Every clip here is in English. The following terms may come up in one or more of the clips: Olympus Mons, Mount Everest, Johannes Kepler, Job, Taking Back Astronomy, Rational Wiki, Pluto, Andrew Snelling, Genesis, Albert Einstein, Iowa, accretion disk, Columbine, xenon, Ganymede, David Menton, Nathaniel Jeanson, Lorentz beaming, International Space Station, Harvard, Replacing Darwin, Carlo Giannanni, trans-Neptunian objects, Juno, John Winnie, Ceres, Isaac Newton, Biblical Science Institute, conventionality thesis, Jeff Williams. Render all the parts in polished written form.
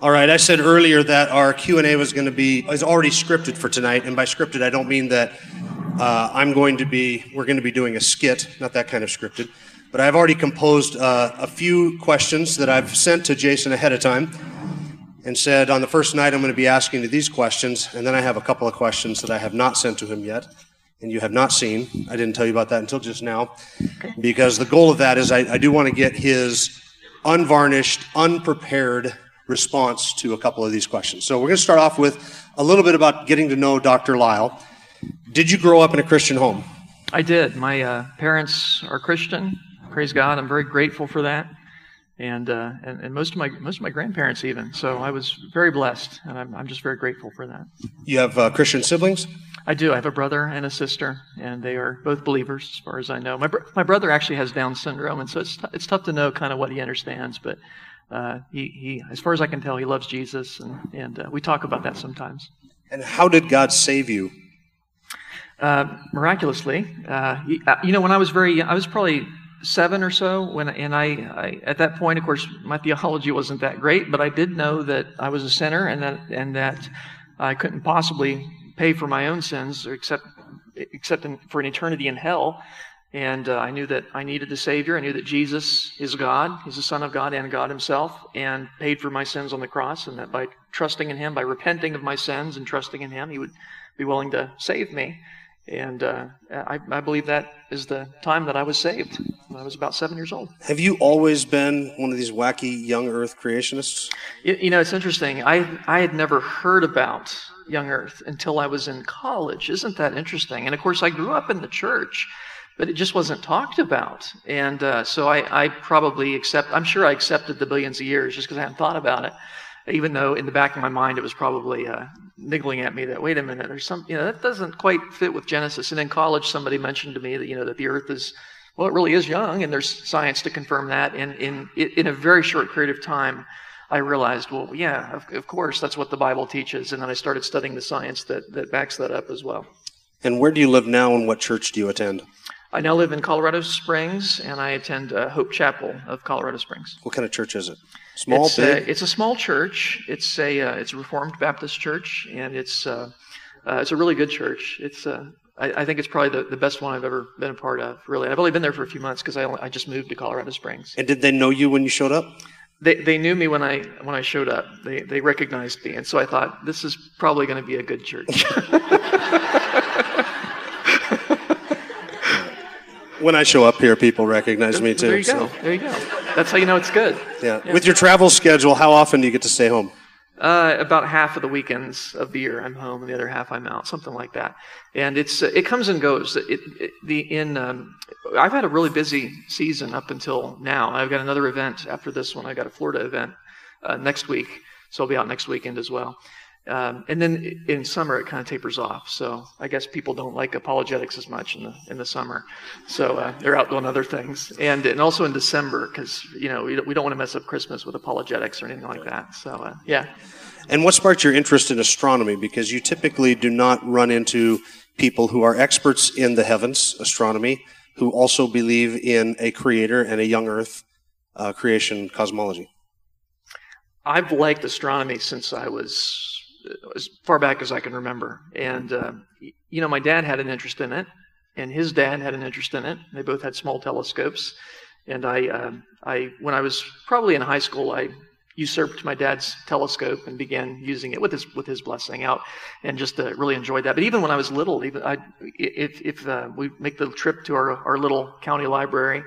All right, I said earlier that our Q&A was going to is already scripted for tonight, and by scripted I don't mean that we're going to be doing a skit, not that kind of scripted, but I've already composed a few questions that I've sent to Jason ahead of time and said on the first night I'm going to be asking you these questions, and then I have a couple of questions that I have not sent to him yet, and you have not seen. I didn't tell you about that until just now, because the goal of that is I do want to get his unvarnished, unprepared response to a couple of these questions. So we're going to start off with a little bit about getting to know Dr. Lyle. Did you grow up in a Christian home? I did. My parents are Christian. Praise God. I'm very grateful for that, and most of my grandparents even. So I was very blessed, and I'm just very grateful for that. You have Christian siblings? I do. I have a brother and a sister, and they are both believers, as far as I know. My brother actually has Down syndrome, and so it's tough to know kind of what he understands, but he as far as I can tell, he loves Jesus, and we talk about that sometimes. And how did God save you? Miraculously. When I was probably 7 or so, and I at that point, of course, my theology wasn't that great, but I did know that I was a sinner and that I couldn't possibly pay for my own sins except for an eternity in hell. And I knew that I needed the Savior. I knew that Jesus is God. He's the Son of God and God himself, and paid for my sins on the cross, and that by trusting in him, by repenting of my sins and trusting in him, he would be willing to save me. And I believe that is the time that I was saved, when I was about 7 years old. Have you always been one of these wacky young earth creationists? It's interesting. I had never heard about young earth until I was in college. Isn't that interesting? And of course, I grew up in the church, but it just wasn't talked about. And so I probably accepted the billions of years just because I hadn't thought about it, even though in the back of my mind it was probably niggling at me that, wait a minute, there's some, that doesn't quite fit with Genesis. And in college somebody mentioned to me that, that the earth is, well, it really is young, and there's science to confirm that. And in a very short period of time, I realized, well, yeah, of course, that's what the Bible teaches. And then I started studying the science that backs that up as well. And where do you live now, and what church do you attend? I now live in Colorado Springs, and I attend Hope Chapel of Colorado Springs. What kind of church is it? Small, big? It's a small church. It's a Reformed Baptist church, and it's a really good church. I think it's probably the best one I've ever been a part of, really. I've only been there for a few months because I just moved to Colorado Springs. And did they know you when you showed up? They knew me when I showed up. They recognized me, and so I thought, this is probably going to be a good church. When I show up here, people recognize me too. There you go. So. There you go. That's how you know it's good. Yeah. Yeah. With your travel schedule, how often do you get to stay home? About half of the weekends of the year I'm home, and the other half I'm out, something like that. And it comes and goes. I've had a really busy season up until now. I've got another event after this one. I got a Florida event next week, so I'll be out next weekend as well. And then in summer, it kind of tapers off. So I guess people don't like apologetics as much in the summer. So they're out doing other things. And also in December, because, we don't want to mess up Christmas with apologetics or anything like that. So, yeah. And what sparked your interest in astronomy? Because you typically do not run into people who are experts in the heavens, astronomy, who also believe in a creator and a young earth creation cosmology. I've liked astronomy since I was as far back as I can remember. And, my dad had an interest in it, and his dad had an interest in it. They both had small telescopes. And I when I was probably in high school, I usurped my dad's telescope and began using it with his blessing out, and just really enjoyed that. But even when I was little, if we make the trip to our little county library,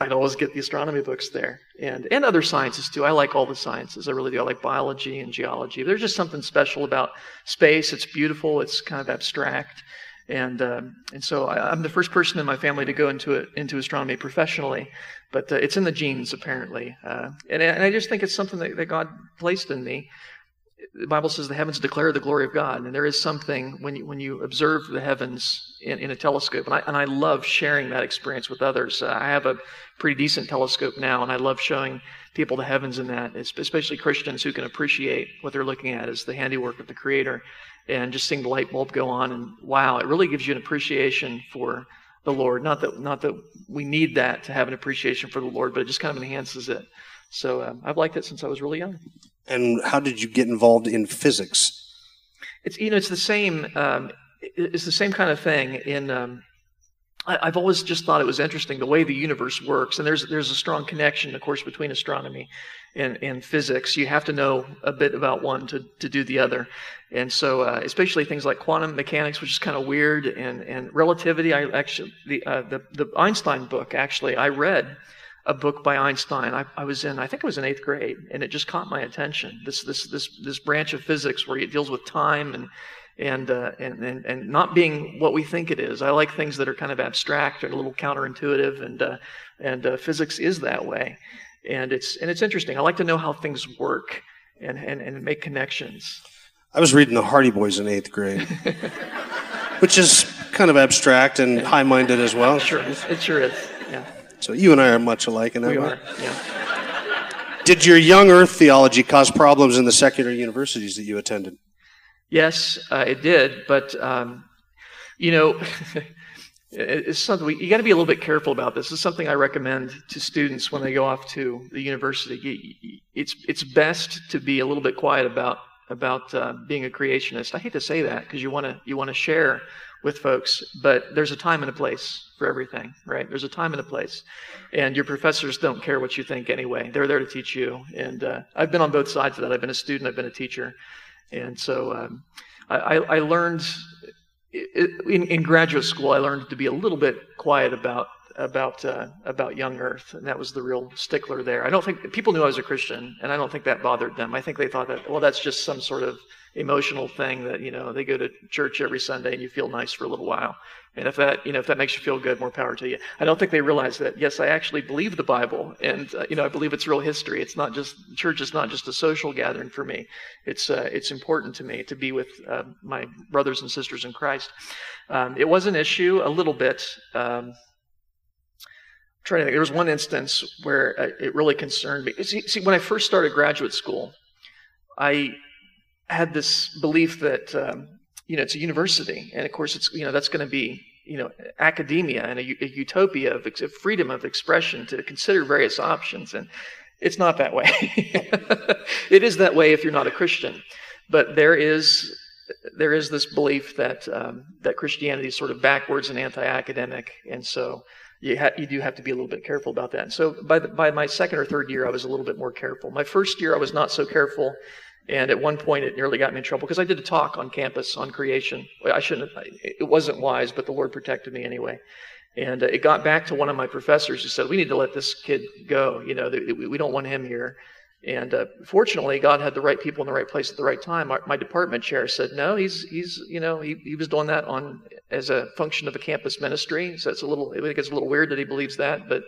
I'd always get the astronomy books there, and other sciences too. I like all the sciences. I really do. I like biology and geology. There's just something special about space. It's beautiful. It's kind of abstract, and so I'm the first person in my family to go into astronomy professionally. But it's in the genes apparently, and I just think it's something that God placed in me. The Bible says the heavens declare the glory of God, and there is something when you observe the heavens in a telescope, and I love sharing that experience with others. I have a pretty decent telescope now, and I love showing people the heavens in that, especially Christians who can appreciate what they're looking at as the handiwork of the Creator, and just seeing the light bulb go on, and wow, it really gives you an appreciation for the Lord. Not that we need that to have an appreciation for the Lord, but it just kind of enhances it. So I've liked it since I was really young. And how did you get involved in physics? It's, you know, it's the same. It's the same kind of thing. In I've always just thought it was interesting the way the universe works, and there's a strong connection, of course, between astronomy and physics. You have to know a bit about one to do the other, and so especially things like quantum mechanics, which is kind of weird, and relativity. I actually the Einstein book actually I read. A book by Einstein. I was in, I think I was in 8th grade, and it just caught my attention. This branch of physics where it deals with time and not being what we think it is. I like things that are kind of abstract and a little counterintuitive, and physics is that way. And it's interesting. I like to know how things work and make connections. I was reading the Hardy Boys in 8th grade, which is kind of abstract and high-minded as well. Sure, it sure is. Yeah. So you and I are much alike in that way. We are, yeah. Did your young earth theology cause problems in the secular universities that you attended? Yes, it did, but, you know, it's something you got to be a little bit careful about. This is something I recommend to students when they go off to the university. It's best to be a little bit quiet about being a creationist. I hate to say that because you want to share with folks, but there's a time and a place for everything, right? There's a time and a place, and your professors don't care what you think anyway. They're there to teach you, and I've been on both sides of that. I've been a student, I've been a teacher, and so I learned in graduate school. I learned to be a little bit quiet about young earth, and that was the real stickler there. I don't think people knew I was a Christian, and I don't think that bothered them. I think they thought that, well, that's just some sort of emotional thing that, you know, they go to church every Sunday and you feel nice for a little while, and if that, you know, if that makes you feel good, more power to you. I don't think they realized that, yes, I actually believe the Bible, and you know, I believe it's real history. It's not just church is not just a social gathering for me. It's important to me to be with my brothers and sisters in Christ. It was an issue a little bit. Trying to think, there was one instance where it really concerned me. See, when I first started graduate school, I had this belief that you know, it's a university, and of course, it's, you know, that's going to be, you know, academia and a utopia of freedom of expression to consider various options, and it's not that way. It is that way if you're not a Christian, but there is this belief that that Christianity is sort of backwards and anti-academic, and so. You do have to be a little bit careful about that. And so by my second or third year, I was a little bit more careful. My first year, I was not so careful, and at one point, it nearly got me in trouble because I did a talk on campus on creation. I shouldn't have, it wasn't wise, but the Lord protected me anyway. And it got back to one of my professors who said, "We need to let this kid go. You know, we don't want him here." And fortunately, God had the right people in the right place at the right time. My department chair said, "No, he's you know, he was doing that on as a function of a campus ministry. So it gets a little weird that he believes that, but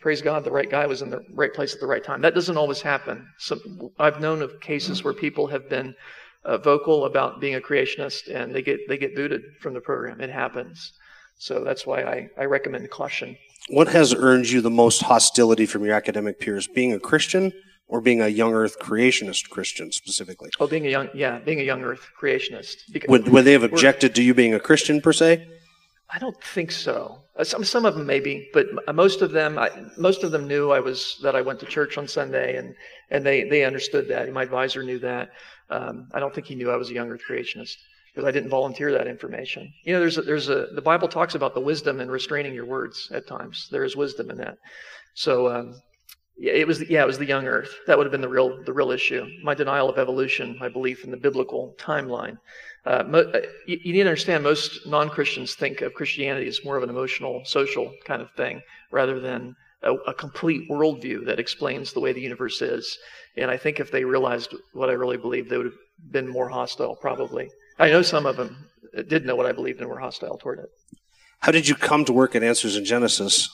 praise God, the right guy was in the right place at the right time." That doesn't always happen. So I've known of cases where people have been vocal about being a creationist and they get booted from the program. It happens. So that's why I recommend caution. What has earned you the most hostility from your academic peers, being a Christian? Or being a young earth creationist Christian specifically? Oh, being a young earth creationist. Would they have objected to you being a Christian per se? I don't think so. Some of them maybe, but most of them knew that I went to church on Sunday, and they understood that. My advisor knew that. I don't think he knew I was a young earth creationist because I didn't volunteer that information. You know, the Bible talks about the wisdom in restraining your words at times. There is wisdom in that. So. It was the young earth. That would have been the real issue. My denial of evolution, my belief in the biblical timeline. You need to understand most non-Christians think of Christianity as more of an emotional, social kind of thing rather than a complete worldview that explains the way the universe is. And I think if they realized what I really believed, they would have been more hostile probably. I know some of them did know what I believed and were hostile toward it. How did you come to work at Answers in Genesis?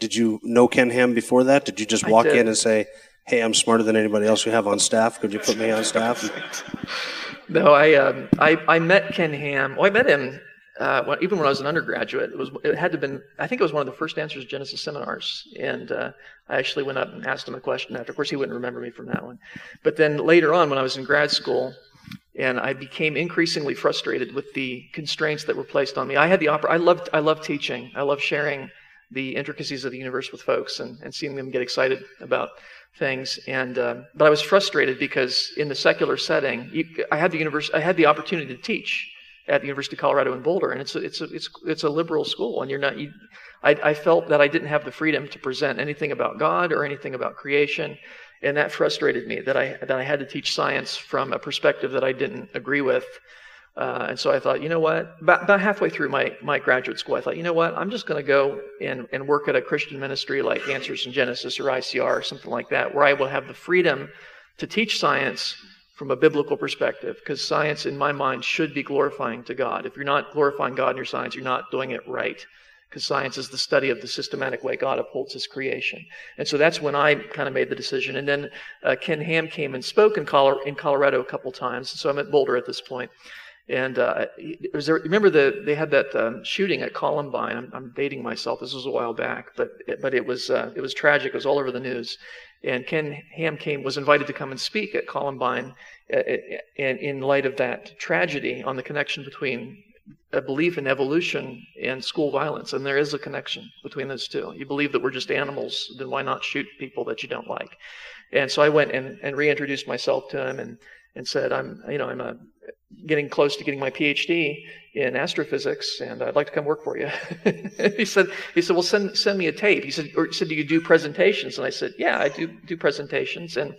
Did you know Ken Ham before that? Did you just walk in and say, "Hey, I'm smarter than anybody else we have on staff. Could you put me on staff?" No, I met Ken Ham. Well, I met him even when I was an undergraduate. I think it was one of the first Answers Genesis seminars, and I actually went up and asked him a question after. Of course, he wouldn't remember me from that one. But then later on, when I was in grad school, and I became increasingly frustrated with the constraints that were placed on me. I loved teaching. I loved sharing the intricacies of the universe with folks and seeing them get excited about things. And but I was frustrated because in the secular setting, I had the opportunity to teach at the University of Colorado in Boulder, and it's a liberal school, and I felt that I didn't have the freedom to present anything about God or anything about creation, and that frustrated me that I had to teach science from a perspective that I didn't agree with. And so I thought, you know what, about halfway through my graduate school, I thought, you know what, I'm just going to go and work at a Christian ministry like Answers in Genesis or ICR or something like that, where I will have the freedom to teach science from a biblical perspective, because science, in my mind, should be glorifying to God. If you're not glorifying God in your science, you're not doing it right, because science is the study of the systematic way God upholds his creation. And so that's when I kind of made the decision. And then Ken Ham came and spoke in Colorado a couple times, so I'm at Boulder at this point. And remember they had that shooting at Columbine. I'm dating myself. This was a while back, but it was tragic. It was all over the news. And Ken Ham was invited to come and speak at Columbine, and in light of that tragedy, on the connection between a belief in evolution and school violence. And there is a connection between those two. You believe that we're just animals, then why not shoot people that you don't like? And so I went and reintroduced myself to him and said, I'm getting close to getting my PhD in astrophysics, and I'd like to come work for you. He said, well, send me a tape. He said, do you do presentations? And I said, yeah, I do presentations. And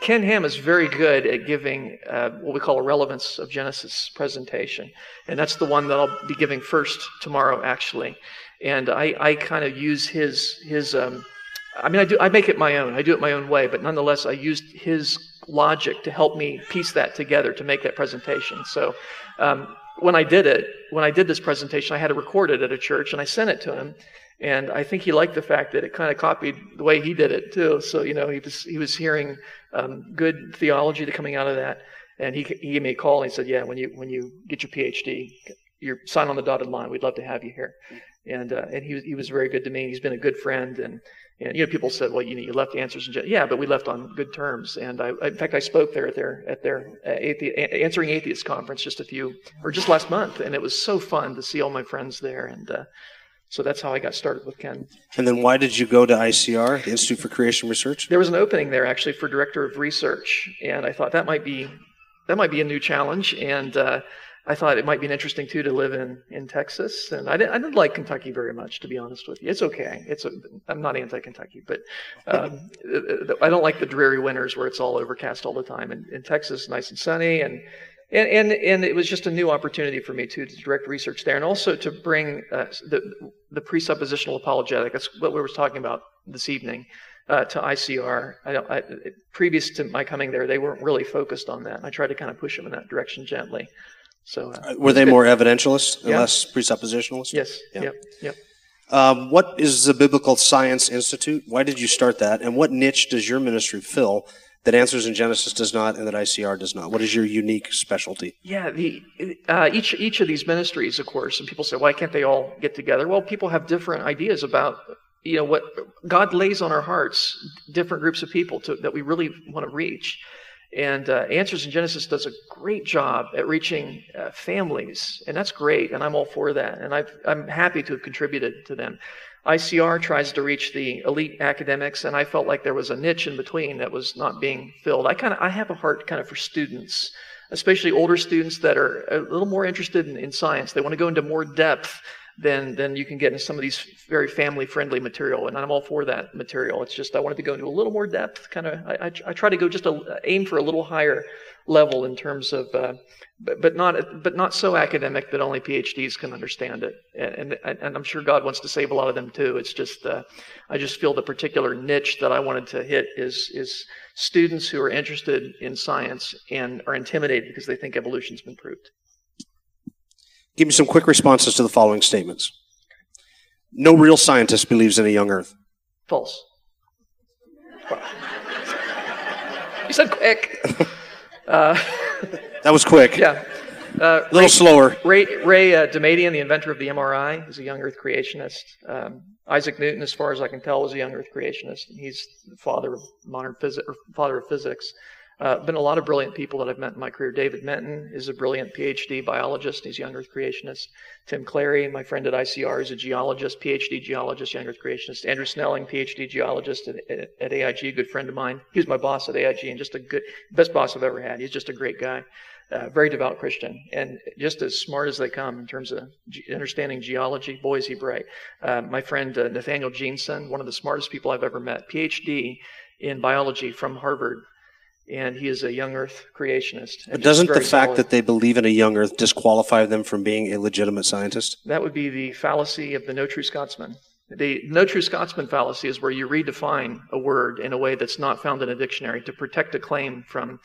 Ken Ham is very good at giving what we call a relevance of Genesis presentation, and that's the one that I'll be giving first tomorrow, actually. And I kind of use his I make it my own. I do it my own way, but nonetheless, I used his logic to help me piece that together to make that presentation. So when I did this presentation, I had it recorded at a church, and I sent it to him. And I think he liked the fact that it kind of copied the way he did it too. So he was hearing good theology coming out of that. And he gave me a call and he said, "Yeah, when you get your PhD, you sign on the dotted line. We'd love to have you here." And he was very good to me. He's been a good friend. And people said, well, you left Answers in Genesis. Yeah, but we left on good terms. And in fact, I spoke there at their Answering Atheists conference just last month, and it was so fun to see all my friends there. And so that's how I got started with Ken. And then why did you go to ICR, the Institute for Creation Research? There was an opening there actually for Director of Research, and I thought that might be a new challenge. And I thought it might be interesting, too, to live in Texas. And I didn't like Kentucky very much, to be honest with you. It's okay. I'm not anti-Kentucky, but I don't like the dreary winters where it's all overcast all the time. And in Texas, nice and sunny. And it was just a new opportunity for me, too, to direct research there. And also to bring the presuppositional apologetic, that's what we were talking about this evening, to ICR. Previous to my coming there, they weren't really focused on that. And I tried to kind of push them in that direction gently. So, were they more evidentialist and less presuppositionalist? Yes. Yeah. Yep. What is the Biblical Science Institute? Why did you start that? And what niche does your ministry fill that Answers in Genesis does not and that ICR does not? What is your unique specialty? Yeah, each of these ministries, of course, and people say, why can't they all get together? Well, people have different ideas about what God lays on our hearts, different groups of people that we really want to reach. And Answers in Genesis does a great job at reaching families, and that's great, and I'm all for that, and I'm happy to have contributed to them. ICR tries to reach the elite academics, and I felt like there was a niche in between that was not being filled. I have a heart kind of for students, especially older students that are a little more interested in science. They want to go into more depth than you can get in some of these very family-friendly material, and I'm all for that material. It's just I wanted to go into a little more depth, kind of. I try to go aim for a little higher level in terms of, but not so academic that only PhDs can understand it. And I'm sure God wants to save a lot of them too. It's just I just feel the particular niche that I wanted to hit is students who are interested in science and are intimidated because they think evolution's been proved. Give me some quick responses to the following statements. No real scientist believes in a young Earth. False. You said quick. That was quick. Yeah. A little slower. Ray Damadian, the inventor of the MRI, is a young Earth creationist. Isaac Newton, as far as I can tell, was a young Earth creationist. He's the father of physics. Been a lot of brilliant people that I've met in my career. David Menton is a brilliant PhD biologist. He's a young earth creationist. Tim Clary, my friend at ICR, is a geologist, PhD geologist, young earth creationist. Andrew Snelling, PhD geologist at AIG, a good friend of mine. He was my boss at AIG and just a good, best boss I've ever had. He's just a great guy, very devout Christian, and just as smart as they come in terms of understanding geology. Boy, is he bright. My friend Nathaniel Jeanson, one of the smartest people I've ever met, PhD in biology from Harvard. And he is a young earth creationist. But doesn't the fact that they believe in a young earth disqualify them from being a legitimate scientist? That would be the fallacy of the no true Scotsman. The no true Scotsman fallacy is where you redefine a word in a way that's not found in a dictionary to protect a claim from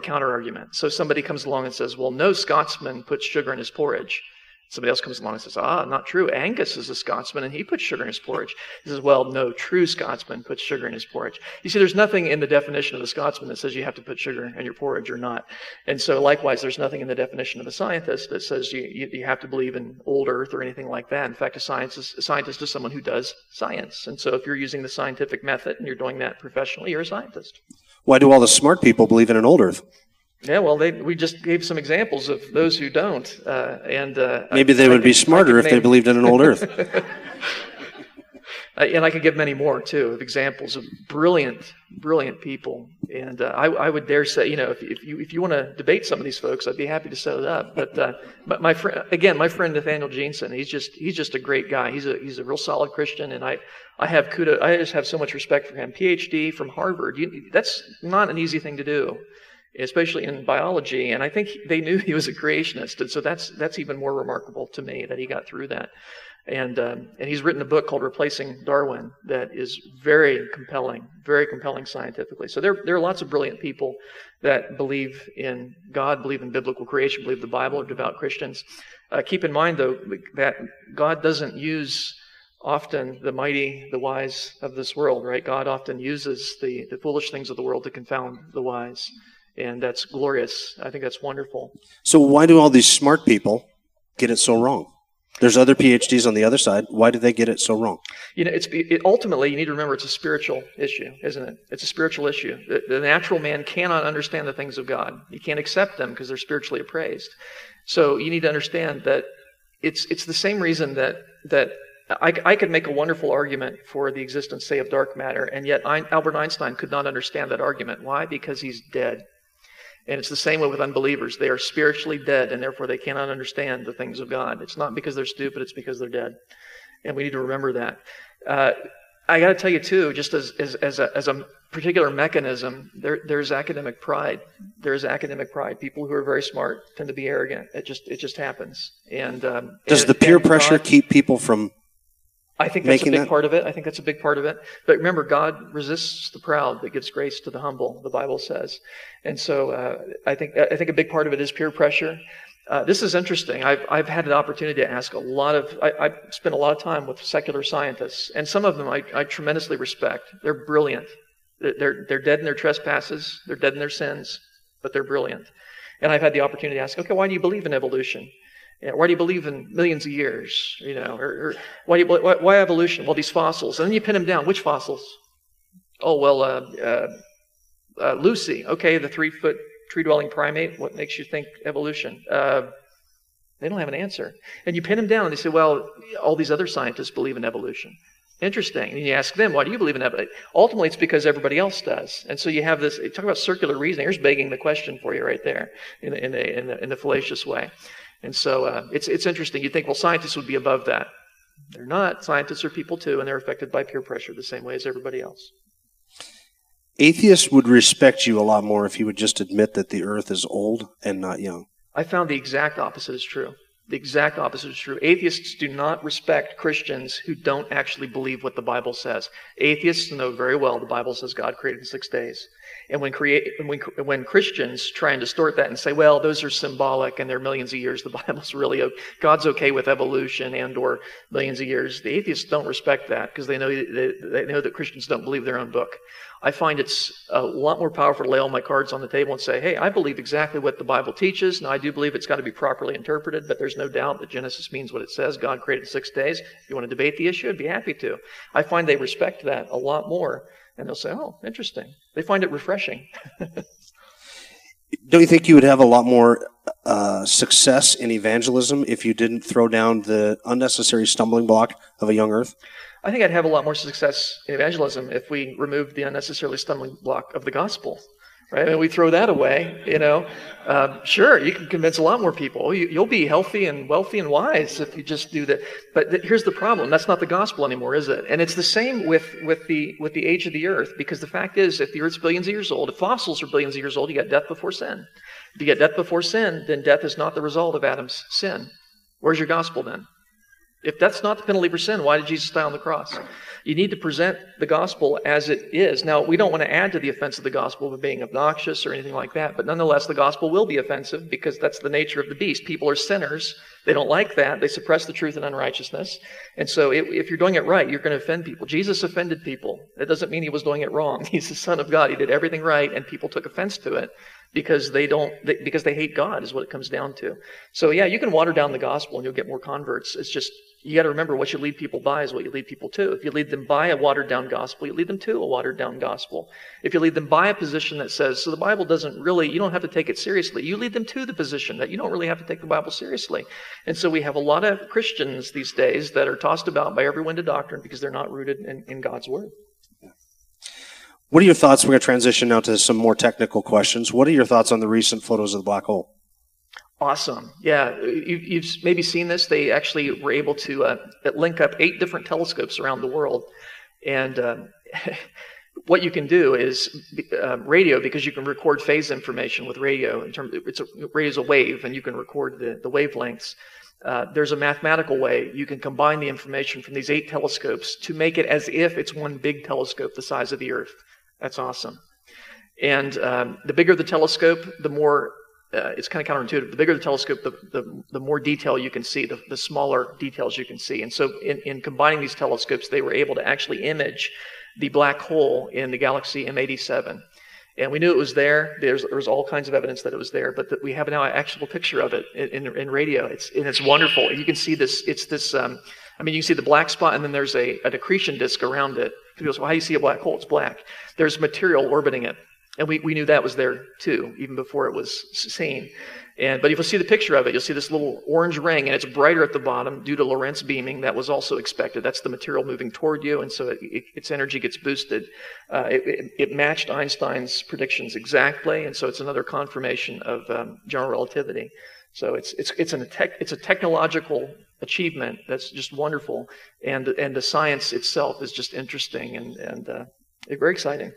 counter-argument. So somebody comes along and says, well, no Scotsman puts sugar in his porridge. Somebody else comes along and says, ah, not true. Angus is a Scotsman, and he puts sugar in his porridge. He says, well, no true Scotsman puts sugar in his porridge. You see, there's nothing in the definition of the Scotsman that says you have to put sugar in your porridge or not. And so likewise, there's nothing in the definition of a scientist that says you have to believe in old earth or anything like that. In fact, a scientist is someone who does science. And so if you're using the scientific method and you're doing that professionally, you're a scientist. Why do all the smart people believe in an old earth? Yeah, well, we just gave some examples of those who don't. Maybe they would be smarter if they believed in an old earth. And I could give many more, too, of examples of brilliant, brilliant people. And I would dare say, you know, if you want to debate some of these folks, I'd be happy to set it up. But my friend Nathaniel Jeanson, he's just a great guy. He's a real solid Christian, and I just have so much respect for him. PhD from Harvard, that's not an easy thing to do, especially in biology, and I think they knew he was a creationist, and so that's even more remarkable to me that he got through that. And he's written a book called Replacing Darwin that is very compelling scientifically. So there are lots of brilliant people that believe in God, believe in biblical creation, believe the Bible, are devout Christians. Keep in mind, though, that God doesn't use often the mighty, the wise of this world, right? God often uses the foolish things of the world to confound the wise. And that's glorious. I think that's wonderful. So why do all these smart people get it so wrong? There's other PhDs on the other side. Why do they get it so wrong? You know, ultimately, you need to remember it's a spiritual issue, isn't it? It's a spiritual issue. The natural man cannot understand the things of God. He can't accept them because they're spiritually appraised. So you need to understand that it's the same reason that I could make a wonderful argument for the existence, say, of dark matter, and yet Albert Einstein could not understand that argument. Why? Because he's dead. And it's the same way with unbelievers. They are spiritually dead, and therefore they cannot understand the things of God. It's not because they're stupid, it's because they're dead. And we need to remember that. I got to tell you, too, just as a particular mechanism, there's academic pride. There's academic pride. People who are very smart tend to be arrogant. It just happens. And does the peer pressure keep people from I think that's a big part of it. But remember, God resists the proud, but gives grace to the humble, the Bible says. And so I think a big part of it is peer pressure. This is interesting. I've had an opportunity to ask I spent a lot of time with secular scientists, and some of them I tremendously respect. They're brilliant. They're dead in their trespasses. They're dead in their sins, but they're brilliant. And I've had the opportunity to ask, okay, why do you believe in evolution? Why do you believe in millions of years? You know, or why evolution? Well, these fossils, and then you pin them down. Which fossils? Oh well, Lucy. Okay, the 3-foot tree-dwelling primate. What makes you think evolution? They don't have an answer. And you pin them down, and they say, well, all these other scientists believe in evolution. Interesting. And you ask them, why do you believe in evolution? Ultimately, it's because everybody else does. And so you have this. Talk about circular reasoning. Here's begging the question for you right there in the fallacious way. And so it's interesting. You'd think, well, scientists would be above that. They're not. Scientists are people, too, and they're affected by peer pressure the same way as everybody else. Atheists would respect you a lot more if you would just admit that the earth is old and not young. I found the exact opposite is true. The exact opposite is true. Atheists do not respect Christians who don't actually believe what the Bible says. Atheists know very well the Bible says God created in 6 days. And when Christians try and distort that and say, well, those are symbolic and they're millions of years, the Bible's really okay. God's okay with evolution and or millions of years, the atheists don't respect that because they know that Christians don't believe their own book. I find it's a lot more powerful to lay all my cards on the table and say, hey, I believe exactly what the Bible teaches. Now, I do believe it's got to be properly interpreted, but there's no doubt that Genesis means what it says. God created 6 days. If you want to debate the issue, I'd be happy to. I find they respect that a lot more, and they'll say, oh, interesting. They find it refreshing. Don't you think you would have a lot more success in evangelism if you didn't throw down the unnecessary stumbling block of a young earth? I think I'd have a lot more success in evangelism if we removed the unnecessarily stumbling block of the gospel. Right? And we throw that away, you know. Sure, you can convince a lot more people. You'll be healthy and wealthy and wise if you just do that. But here's the problem. That's not the gospel anymore, is it? And it's the same with the age of the earth, because the fact is, if the earth's billions of years old, if fossils are billions of years old, you got death before sin. If you get death before sin, then death is not the result of Adam's sin. Where's your gospel then? If that's not the penalty for sin, why did Jesus die on the cross? You need to present the gospel as it is. Now, we don't want to add to the offense of the gospel by being obnoxious or anything like that, but nonetheless, the gospel will be offensive because that's the nature of the beast. People are sinners. They don't like that. They suppress the truth in unrighteousness. And so if you're doing it right, you're going to offend people. Jesus offended people. That doesn't mean he was doing it wrong. He's the Son of God. He did everything right, and people took offense to it. Because they hate God is what it comes down to. So yeah, you can water down the gospel and you'll get more converts. It's just, you got to remember what you lead people by is what you lead people to. If you lead them by a watered down gospel, you lead them to a watered down gospel. If you lead them by a position that says, so the Bible doesn't really, you don't have to take it seriously. You lead them to the position that you don't really have to take the Bible seriously. And so we have a lot of Christians these days that are tossed about by every wind of doctrine because they're not rooted in God's word. What are your thoughts? We're going to transition now to some more technical questions. What are your thoughts on the recent photos of the black hole? Awesome. Yeah, you've maybe seen this. They actually were able to link up 8 different telescopes around the world. And what you can do is radio, because you can record phase information with radio. Radio is a wave, and you can record the wavelengths. There's a mathematical way you can combine the information from these 8 telescopes to make it as if it's one big telescope the size of the Earth. That's awesome. And the bigger the telescope, the more, it's kind of counterintuitive, the bigger the telescope, the more detail you can see, the smaller details you can see. And so in combining these telescopes, they were able to actually image the black hole in the galaxy M87. And we knew it was there. There was all kinds of evidence that it was there, but we have now an actual picture of it in radio. It's wonderful. You can see this. It's this. You can see the black spot, and then there's a accretion disk around it. People say, "Well, how do you see a black hole? It's black." There's material orbiting it, and we knew that was there too, even before it was seen. But if you see the picture of it, you'll see this little orange ring, and it's brighter at the bottom due to Lorentz beaming. That was also expected. That's the material moving toward you, and so its energy gets boosted. It matched Einstein's predictions exactly, and so it's another confirmation of general relativity. So it's a technological achievement that's just wonderful, and the science itself is just interesting and very exciting.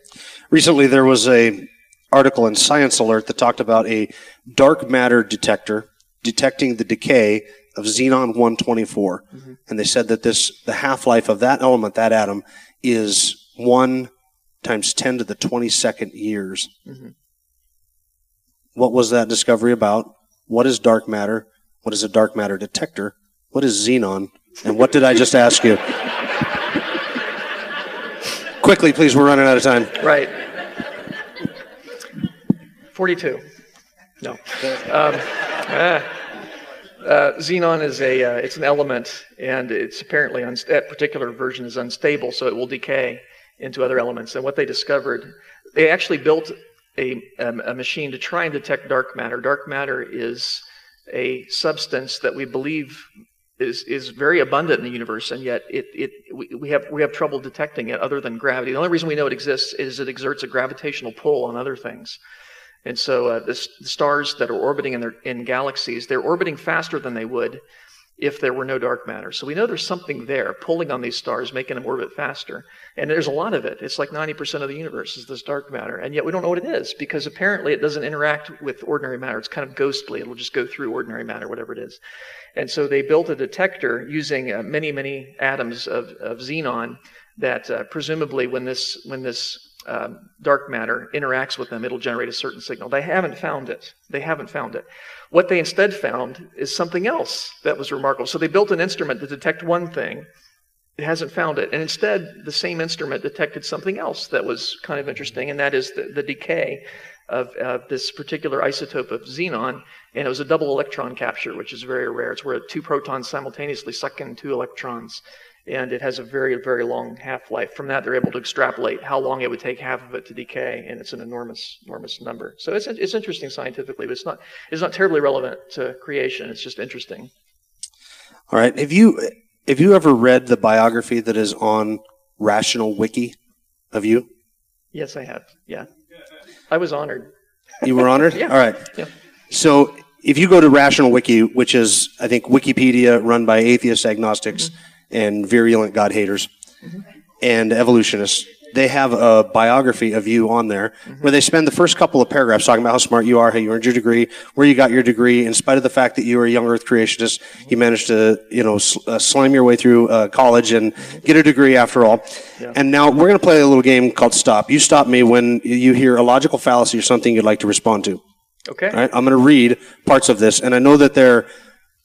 Recently, there was a article in Science Alert that talked about a dark matter detector detecting the decay of xenon-124, and they said that the half-life of that element, that atom, is 1 × 10⁻²⁰ years. What was that discovery about? What is dark matter? What is a dark matter detector? What is xenon? And what did I just ask you? Quickly, please, we're running out of time. Right. 42. No. Xenon is it's an element, and it's apparently, that particular version is unstable, so it will decay into other elements. And what they discovered, they actually built a machine to try and detect dark matter. Dark matter is a substance that we believe is very abundant in the universe, and yet we have trouble detecting it other than gravity. The only reason we know it exists is it exerts a gravitational pull on other things. And so the stars that are orbiting in galaxies, they're orbiting faster than they would if there were no dark matter. So we know there's something there pulling on these stars, making them orbit faster. And there's a lot of it. It's like 90% of the universe is this dark matter. And yet we don't know what it is, because apparently it doesn't interact with ordinary matter. It's kind of ghostly. It'll just go through ordinary matter, whatever it is. And so they built a detector using many, many atoms of xenon that presumably when this dark matter interacts with them, it'll generate a certain signal. They haven't found it. What they instead found is something else that was remarkable. So they built an instrument to detect one thing. It hasn't found it. And instead, the same instrument detected something else that was kind of interesting, and that is the decay of this particular isotope of xenon, and it was a double electron capture, which is very rare. It's where 2 protons simultaneously suck in 2 electrons. and it has a very, very long half-life. From that, they're able to extrapolate how long it would take half of it to decay, and it's an enormous, enormous number. So it's interesting scientifically, but it's not terribly relevant to creation. It's just interesting. All right. Have you ever read the biography that is on Rational Wiki of you? Yes, I have. Yeah. I was honored. You were honored? Yeah. All right. Yeah. So if you go to Rational Wiki, which is, I think, Wikipedia run by atheists, agnostics, mm-hmm. and virulent God haters mm-hmm. and evolutionists. They have a biography of you on there mm-hmm. where they spend the first couple of paragraphs talking about how smart you are, how you earned your degree, where you got your degree. In spite of the fact that you were a young earth creationist, mm-hmm. you managed to, slime your way through college and get a degree after all. Yeah. And now we're going to play a little game called Stop. You stop me when you hear a logical fallacy or something you'd like to respond to. Okay. All right? I'm going to read parts of this, and I know that they're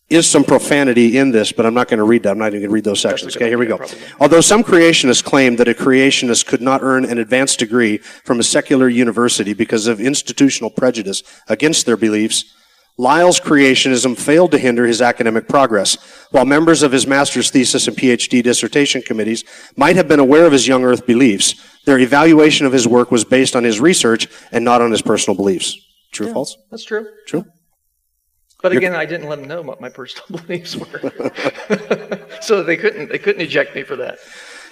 is some profanity in this, but I'm not going to read that. I'm not even going to read those sections. Okay, here we go. Probably. Although some creationists claim that a creationist could not earn an advanced degree from a secular university because of institutional prejudice against their beliefs, Lyle's creationism failed to hinder his academic progress. While members of his master's thesis and PhD dissertation committees might have been aware of his young earth beliefs, their evaluation of his work was based on his research and not on his personal beliefs. True or false? That's true. True. But again, I didn't let them know what my personal beliefs were, so they couldn't eject me for that.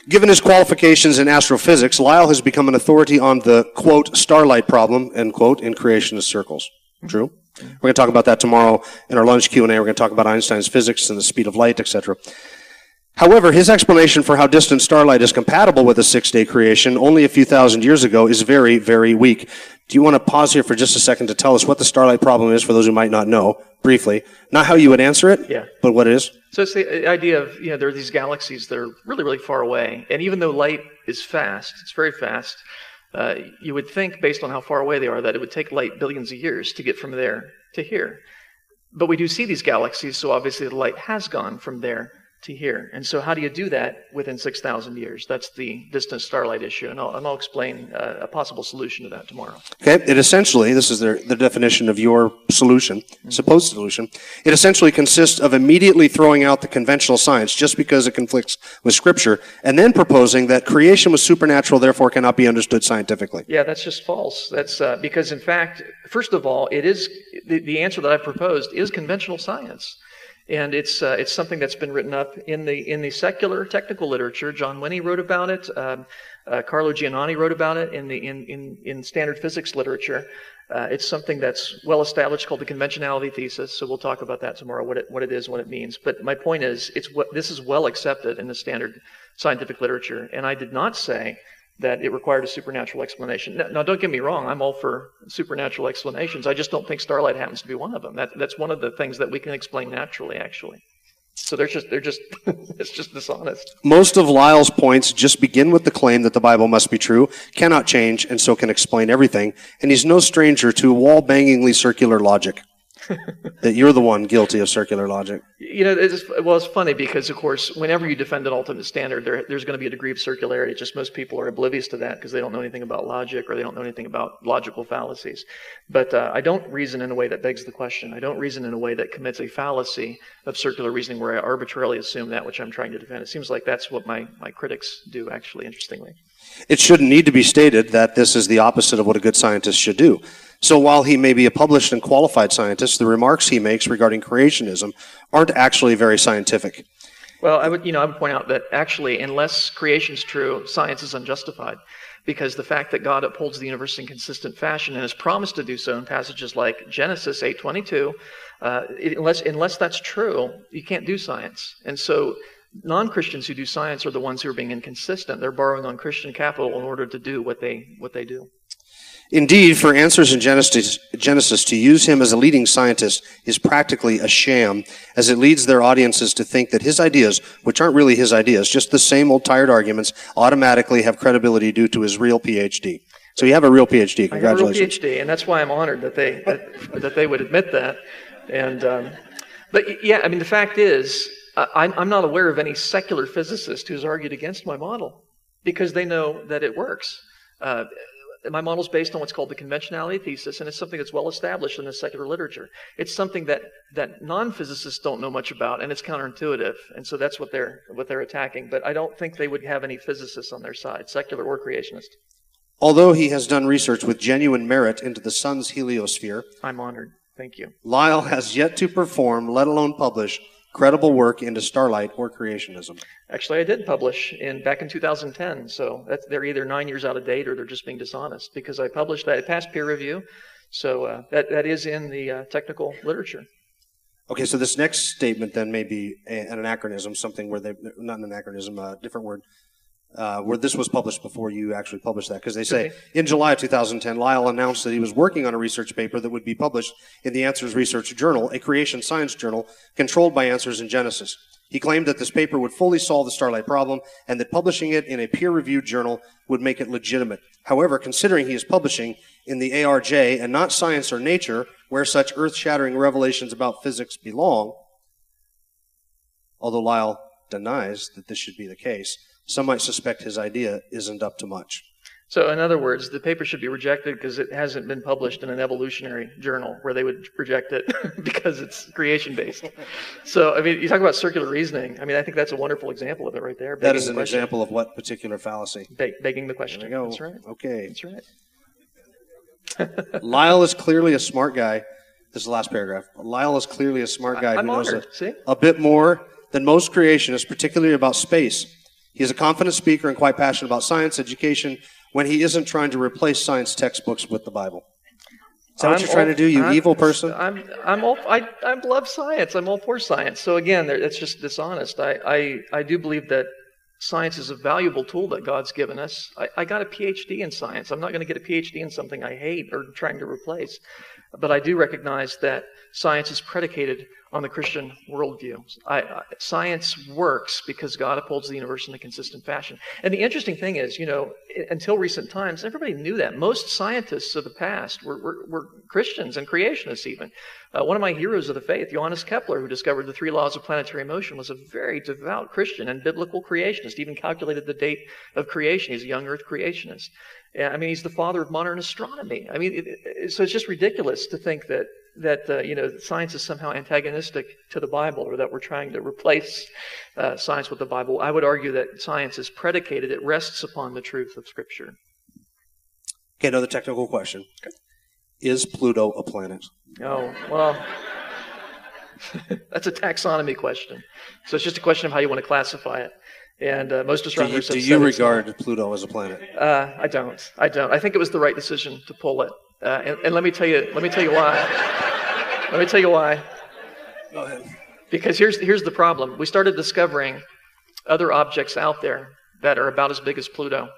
Given his qualifications in astrophysics, Lyle has become an authority on the, quote, starlight problem, end quote, in creationist circles. True? We're going to talk about that tomorrow in our lunch Q&A. We're going to talk about Einstein's physics and the speed of light, etc. However, his explanation for how distant starlight is compatible with a six-day creation only a few thousand years ago is very, very weak. Do you want to pause here for just a second to tell us what the starlight problem is for those who might not know, briefly? Not how you would answer it, yeah. but what it is? So it's the idea of, there are these galaxies that are really, really far away. And even though light is fast, it's very fast, you would think, based on how far away they are, that it would take light billions of years to get from there to here. But we do see these galaxies, so obviously the light has gone from there to here. And so how do you do that within 6,000 years? That's the distant starlight issue, and I'll explain a possible solution to that tomorrow. Okay, it essentially, this is the definition of your solution, mm-hmm. supposed solution, it essentially consists of immediately throwing out the conventional science just because it conflicts with Scripture, and then proposing that creation was supernatural, therefore cannot be understood scientifically. Yeah, that's just false. That's because, in fact, first of all, it is the answer that I've proposed is conventional science. And it's something that's been written up in the secular technical literature. John Winnie wrote about it. Carlo Giannanni wrote about it in standard physics literature. It's something that's well established, called the conventionality thesis. So we'll talk about that tomorrow, what it is, what it means. But my point is, this is well accepted in the standard scientific literature. And I did not say that it required a supernatural explanation. Now, don't get me wrong. I'm all for supernatural explanations. I just don't think starlight happens to be one of them. That's one of the things that we can explain naturally, actually. So they're just it's just dishonest. Most of Lyle's points just begin with the claim that the Bible must be true, cannot change, and so can explain everything. And he's no stranger to wall-bangingly circular logic. That you're the one guilty of circular logic. It's funny because, of course, whenever you defend an ultimate standard, there's going to be a degree of circularity. Just most people are oblivious to that because they don't know anything about logic or they don't know anything about logical fallacies. But I don't reason in a way that begs the question. I don't reason in a way that commits a fallacy of circular reasoning where I arbitrarily assume that which I'm trying to defend. It seems like that's what my critics do, actually, interestingly. It shouldn't need to be stated that this is the opposite of what a good scientist should do. So while he may be a published and qualified scientist, the remarks he makes regarding creationism aren't actually very scientific. Well, I would point out that actually, unless creation's true, science is unjustified, because the fact that God upholds the universe in consistent fashion and has promised to do so in passages like Genesis 8:22, unless that's true, you can't do science. And so non-Christians who do science are the ones who are being inconsistent. They're borrowing on Christian capital in order to do what they do. Indeed, for Answers in Genesis to use him as a leading scientist is practically a sham, as it leads their audiences to think that his ideas, which aren't really his ideas, just the same old tired arguments, automatically have credibility due to his real PhD. So you have a real PhD. Congratulations. I have a real PhD, and that's why I'm honored that they would admit that. And but yeah, I mean, the fact is, I'm not aware of any secular physicist who's argued against my model because they know that it works. my model is based on what's called the conventionality thesis, and it's something that's well established in the secular literature. It's something that non-physicists don't know much about, and it's counterintuitive, and so that's what they're attacking. But I don't think they would have any physicists on their side, secular or creationist. Although he has done research with genuine merit into the sun's heliosphere, I'm honored. Thank you. Lyle has yet to perform, let alone publish, credible work into starlight or creationism. Actually, I did publish back in 2010, so they're either 9 years out of date or they're just being dishonest, because I published that. It passed peer review, so that is in the technical literature. Okay, so this next statement then may be an anachronism, something where not an anachronism, a different word, where this was published before you actually published that, because they say, okay. In July of 2010, Lyle announced that he was working on a research paper that would be published in the Answers Research Journal, a creation science journal controlled by Answers in Genesis. He claimed that this paper would fully solve the starlight problem and that publishing it in a peer-reviewed journal would make it legitimate. However, considering he is publishing in the ARJ and not Science or Nature, where such earth-shattering revelations about physics belong, although Lyle denies that this should be the case, some might suspect his idea isn't up to much. So in other words, the paper should be rejected because it hasn't been published in an evolutionary journal where they would reject it because it's creation-based. So, I mean, you talk about circular reasoning. I mean, I think that's a wonderful example of it right there. That is an example of what particular fallacy? Begging the question. There we go. That's right. Okay. That's right. Lyle is clearly a smart guy. This is the last paragraph. Lyle is clearly a smart guy who knows a bit more than most creationists, particularly about space. He is a confident speaker and quite passionate about science education when he isn't trying to replace science textbooks with the Bible. Is that what you're trying to do, you evil person? I love science. I'm all for science. So again, it's just dishonest. I do believe that science is a valuable tool that God's given us. I got a PhD in science. I'm not going to get a PhD in something I hate or trying to replace. But I do recognize that science is predicated on the Christian worldview. Science works because God upholds the universe in a consistent fashion. And the interesting thing is, you know, until recent times, everybody knew that. Most scientists of the past were Christians and creationists even. One of my heroes of the faith, Johannes Kepler, who discovered the three laws of planetary motion, was a very devout Christian and biblical creationist, even calculated the date of creation. He's a young earth creationist. I mean, he's the father of modern astronomy. I mean, so it's just ridiculous to think that you know, science is somehow antagonistic to the Bible, or that we're trying to replace science with the Bible. I would argue that science is predicated, it rests upon the truth of Scripture. Okay, another technical question. Okay. Is Pluto a planet? Oh, well, that's a taxonomy question. So it's just a question of how you want to classify it. And most astronomers have said Do you regard Pluto as a planet? I don't. I don't. I think it was the right decision to pull it. And let me tell you why. Let me tell you why. Go ahead. Because here's the problem. We started discovering other objects out there that are about as big as Pluto.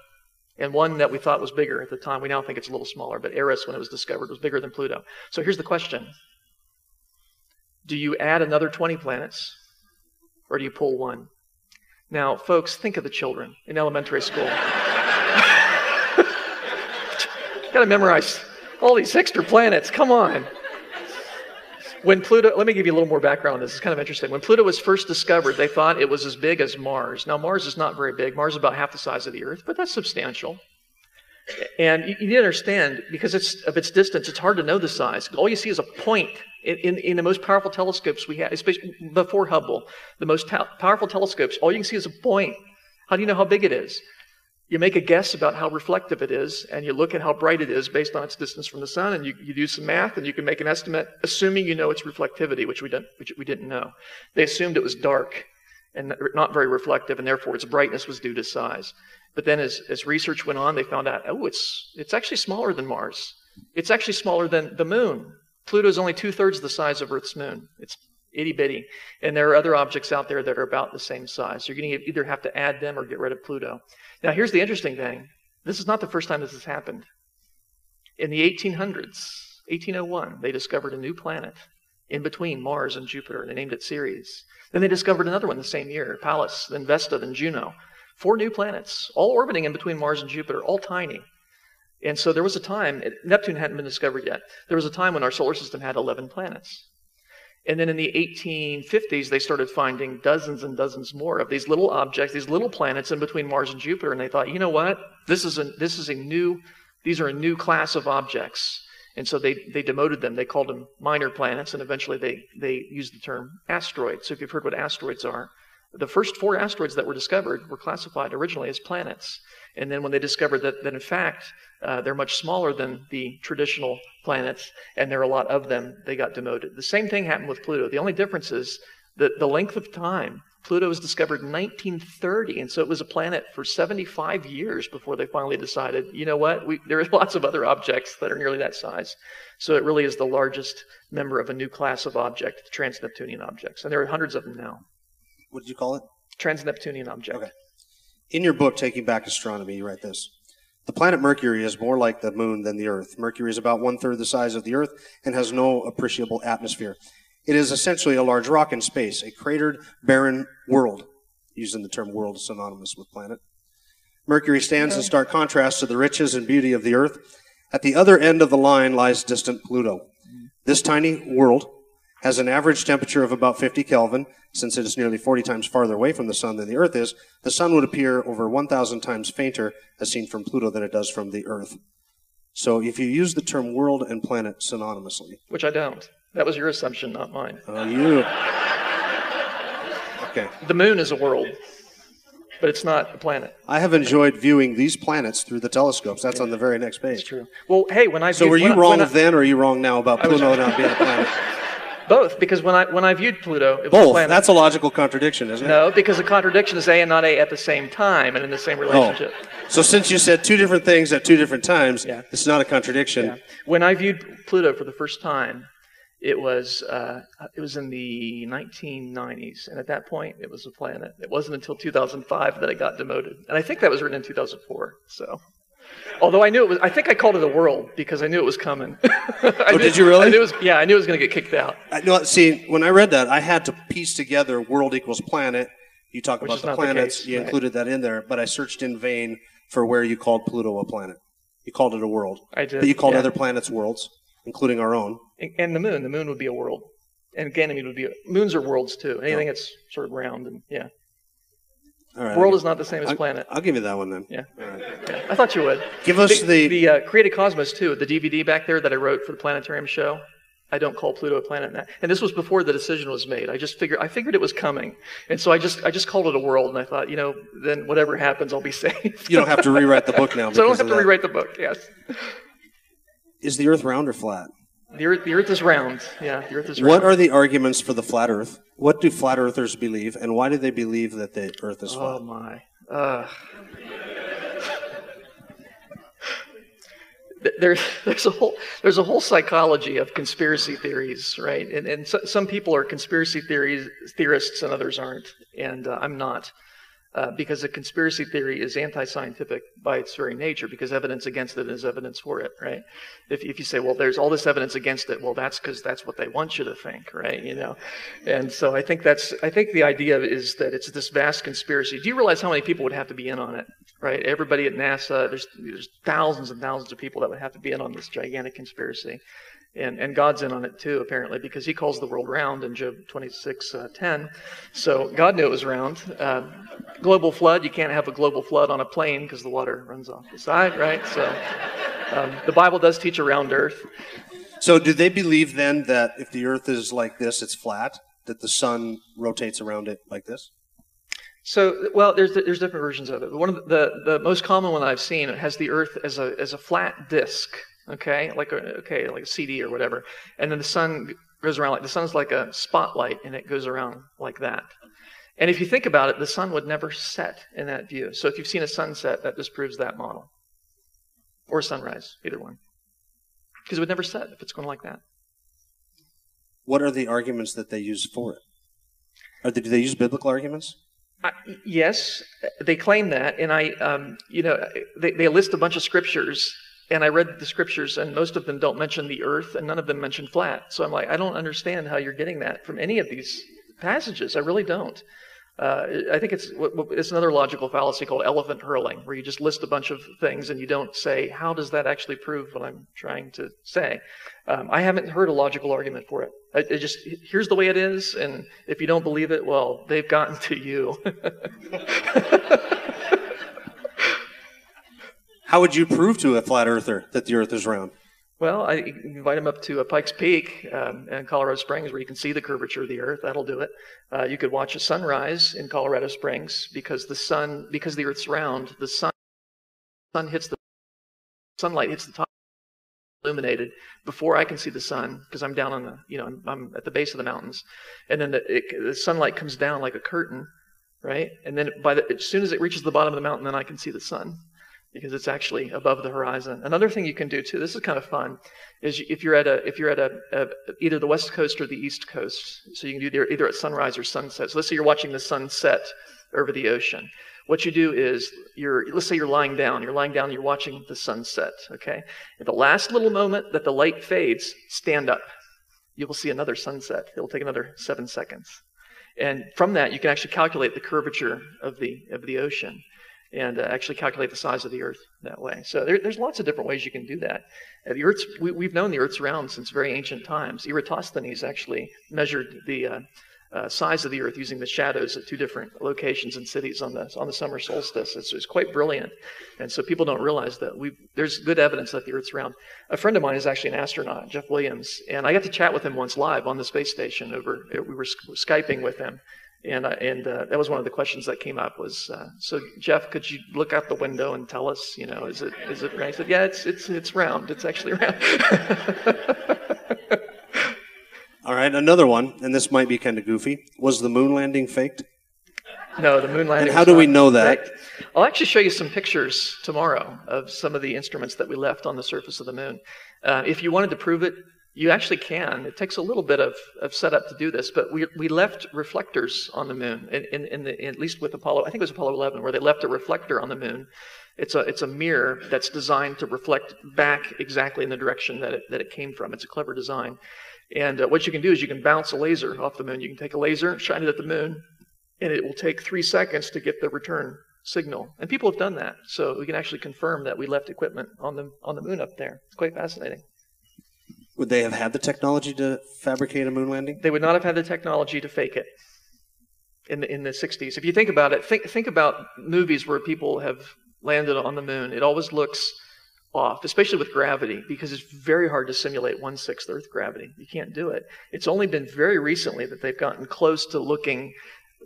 And one that we thought was bigger at the time, we now think it's a little smaller, but Eris, when it was discovered, was bigger than Pluto. So here's the question. Do you add another 20 planets, or do you pull one? Now, folks, think of the children in elementary school. Got to memorize all these extra planets. Come on. When Pluto, let me give you a little more background on this. It's kind of interesting. When Pluto was first discovered, they thought it was as big as Mars. Now, Mars is not very big. Mars is about half the size of the Earth, but that's substantial. And you need to understand, because of its distance, it's hard to know the size. All you see is a point. In the most powerful telescopes we had, especially before Hubble, the most powerful telescopes, all you can see is a point. How do you know how big it is? You make a guess about how reflective it is, and you look at how bright it is based on its distance from the sun, and you do some math, and you can make an estimate, assuming you know its reflectivity, which we didn't know. They assumed it was dark and not very reflective, and therefore its brightness was due to size. But then as research went on, they found out, oh, it's actually smaller than Mars. It's actually smaller than the moon. Pluto is only two-thirds the size of Earth's moon. It's itty-bitty. And there are other objects out there that are about the same size. You're going to either have to add them or get rid of Pluto. Now, here's the interesting thing. This is not the first time this has happened. In the 1800s, 1801, they discovered a new planet in between Mars and Jupiter, and they named it Ceres. Then they discovered another one the same year, Pallas, then Vesta, then Juno. Four new planets, all orbiting in between Mars and Jupiter, all tiny. And so there was a time, Neptune hadn't been discovered yet, there was a time when our solar system had 11 planets. And then in the 1850s, they started finding dozens and dozens more of these little objects, these little planets in between Mars and Jupiter, and they thought, you know what, this is a new These are a new class of objects. And so they demoted them. They called them minor planets, and eventually they used the term asteroid. So if you've heard what asteroids are, the first 4 asteroids that were discovered were classified originally as planets. And then when they discovered that in fact, they're much smaller than the traditional planets, and there are a lot of them, they got demoted. The same thing happened with Pluto. The only difference is that the length of time. Pluto was discovered in 1930, and so it was a planet for 75 years before they finally decided, you know what, there are lots of other objects that are nearly that size. So it really is the largest member of a new class of object, the trans-Neptunian objects. And there are hundreds of them now. What did you call it? Trans-Neptunian object. Okay. In your book, Taking Back Astronomy, you write this. The planet Mercury is more like the moon than the Earth. Mercury is about 1/3 the size of the Earth and has no appreciable atmosphere. It is essentially a large rock in space, a cratered, barren world, using the term world synonymous with planet. Mercury stands in stark contrast to the riches and beauty of the Earth. At the other end of the line lies distant Pluto. This tiny world has an average temperature of about 50 Kelvin. Since it is nearly 40 times farther away from the sun than the Earth is, the sun would appear over 1,000 times fainter as seen from Pluto than it does from the Earth. So if you use the term world and planet synonymously. Which I don't. That was your assumption, not mine. Oh, you. Okay. The moon is a world, but it's not a planet. I have enjoyed viewing these planets through the telescopes. That's on the very next page. That's true. Well, hey, when I so were you wrong then, or are you wrong now about Pluto not being a planet? Both, because when I viewed Pluto, it was a planet. That's a logical contradiction, isn't it? No, because a contradiction is A and not A at the same time and in the same relationship. Oh. So since you said two different things at two different times, it's not a contradiction. Yeah. When I viewed Pluto for the first time, it was in the 1990s, and at that point, it was a planet. It wasn't until 2005 that it got demoted, and I think that was written in 2004. So, although I knew it was, I think I called it a world because I knew it was coming. Did you really? I knew it was going to get kicked out. No, see, when I read that, I had to piece together world equals planet. You talk about the planets. You included that in there, but I searched in vain for where you called Pluto a planet. You called it a world. I did. But you called other planets worlds, including our own. And the moon. The moon would be a world. And Ganymede would be... Moons are worlds, too. Anything that's sort of round and... Yeah. All right. World is not the same as planet. I'll give you that one, then. Yeah. All right. Yeah. I thought you would. Give us the Created Cosmos, too. The DVD back there that I wrote for the Planetarium show. I don't call Pluto a planet. And this was before the decision was made. I figured it was coming. And so I just called it a world. And I thought, you know, then whatever happens, I'll be safe. You don't have to rewrite the book now. So I don't have to rewrite the book, yes. Is the Earth round or flat? The Earth is round. Yeah, the Earth is round. What are the arguments for the flat Earth? What do flat Earthers believe, and why do they believe that the Earth is flat? Oh, my. There's a whole psychology of conspiracy theories, right? And so, some people are conspiracy theorists and others aren't, and I'm not. Because a conspiracy theory is anti-scientific by its very nature, because evidence against it is evidence for it, right? If you say, well, there's all this evidence against it, well, that's because that's what they want you to think, right? You know, and so I think the idea is that it's this vast conspiracy. Do you realize how many people would have to be in on it, right? Everybody at NASA, there's thousands and thousands of people that would have to be in on this gigantic conspiracy, and God's in on it too, apparently, because He calls the world round in Job 26:10. So God knew it was round. Global flood, you can't have a global flood on a plane because the water runs off the side, right? So the Bible does teach a round earth. So do they believe then that if the earth is like this, it's flat, that the sun rotates around it like this? So, well, there's different versions of it. One of the most common one I've seen, it has the earth as a flat disc, like a CD or whatever. And then the sun goes around the sun's like a spotlight, and it goes around like that. And if you think about it, the sun would never set in that view. So if you've seen a sunset, that disproves that model. Or sunrise, either one. Because it would never set if it's going like that. What are the arguments that they use for it? Do they use biblical arguments? Yes, they claim that. And they list a bunch of scriptures. And I read the scriptures, and most of them don't mention the earth, and none of them mention flat. So I'm like, I don't understand how you're getting that from any of these passages. I really don't. I think it's another logical fallacy called elephant hurling, where you just list a bunch of things and you don't say, how does that actually prove what I'm trying to say? I haven't heard a logical argument for it. I just, here's the way it is, and if you don't believe it, well, they've gotten to you. How would you prove to a flat earther that the earth is round? Well, I invite them up to Pikes Peak in Colorado Springs where you can see the curvature of the earth. That'll do it. You could watch a sunrise in Colorado Springs because the earth's round, sunlight hits the top, illuminated before I can see the sun because I'm down on the, I'm at the base of the mountains. And then the sunlight comes down like a curtain, right? And then as soon as it reaches the bottom of the mountain, then I can see the sun, because it's actually above the horizon. Another thing you can do too, this is kind of fun, is if you're at either the West Coast or the East Coast, so you can do either at sunrise or sunset. So let's say you're watching the sunset over the ocean. What you do is, let's say you're lying down, and you're watching the sunset, okay? At the last little moment that the light fades, stand up. You will see another sunset. It will take another 7 seconds. And from that, you can actually calculate the curvature of the ocean, and actually calculate the size of the earth that way. So there's lots of different ways you can do that. We've known the earth's round since very ancient times. Eratosthenes actually measured the size of the earth using the shadows at two different locations and cities on the summer solstice. It's quite brilliant. And so people don't realize that there's good evidence that the earth's round. A friend of mine is actually an astronaut, Jeff Williams, and I got to chat with him once live on the space station. We were Skyping with him. And that was one of the questions that came up was, so Jeff, could you look out the window and tell us, is it round? I said, yeah, it's round. It's actually round. All right, another one, and this might be kind of goofy. Was the moon landing faked? No, the moon landing. And how do we know that? I'll actually show you some pictures tomorrow of some of the instruments that we left on the surface of the moon. If you wanted to prove it, you actually can. It takes a little bit of setup to do this, but we left reflectors on the moon, at least with Apollo, I think it was Apollo 11, where they left a reflector on the moon. It's a mirror that's designed to reflect back exactly in the direction that it came from. It's a clever design. And what you can do is you can bounce a laser off the moon. You can take a laser, shine it at the moon, and it will take 3 seconds to get the return signal. And people have done that, so we can actually confirm that we left equipment on the moon up there. It's quite fascinating. Would they have had the technology to fabricate a moon landing? They would not have had the technology to fake it in the 60s. If you think about it, think about movies where people have landed on the moon. It always looks off, especially with gravity, because it's very hard to simulate 1/6 Earth gravity. You can't do it. It's only been very recently that they've gotten close to looking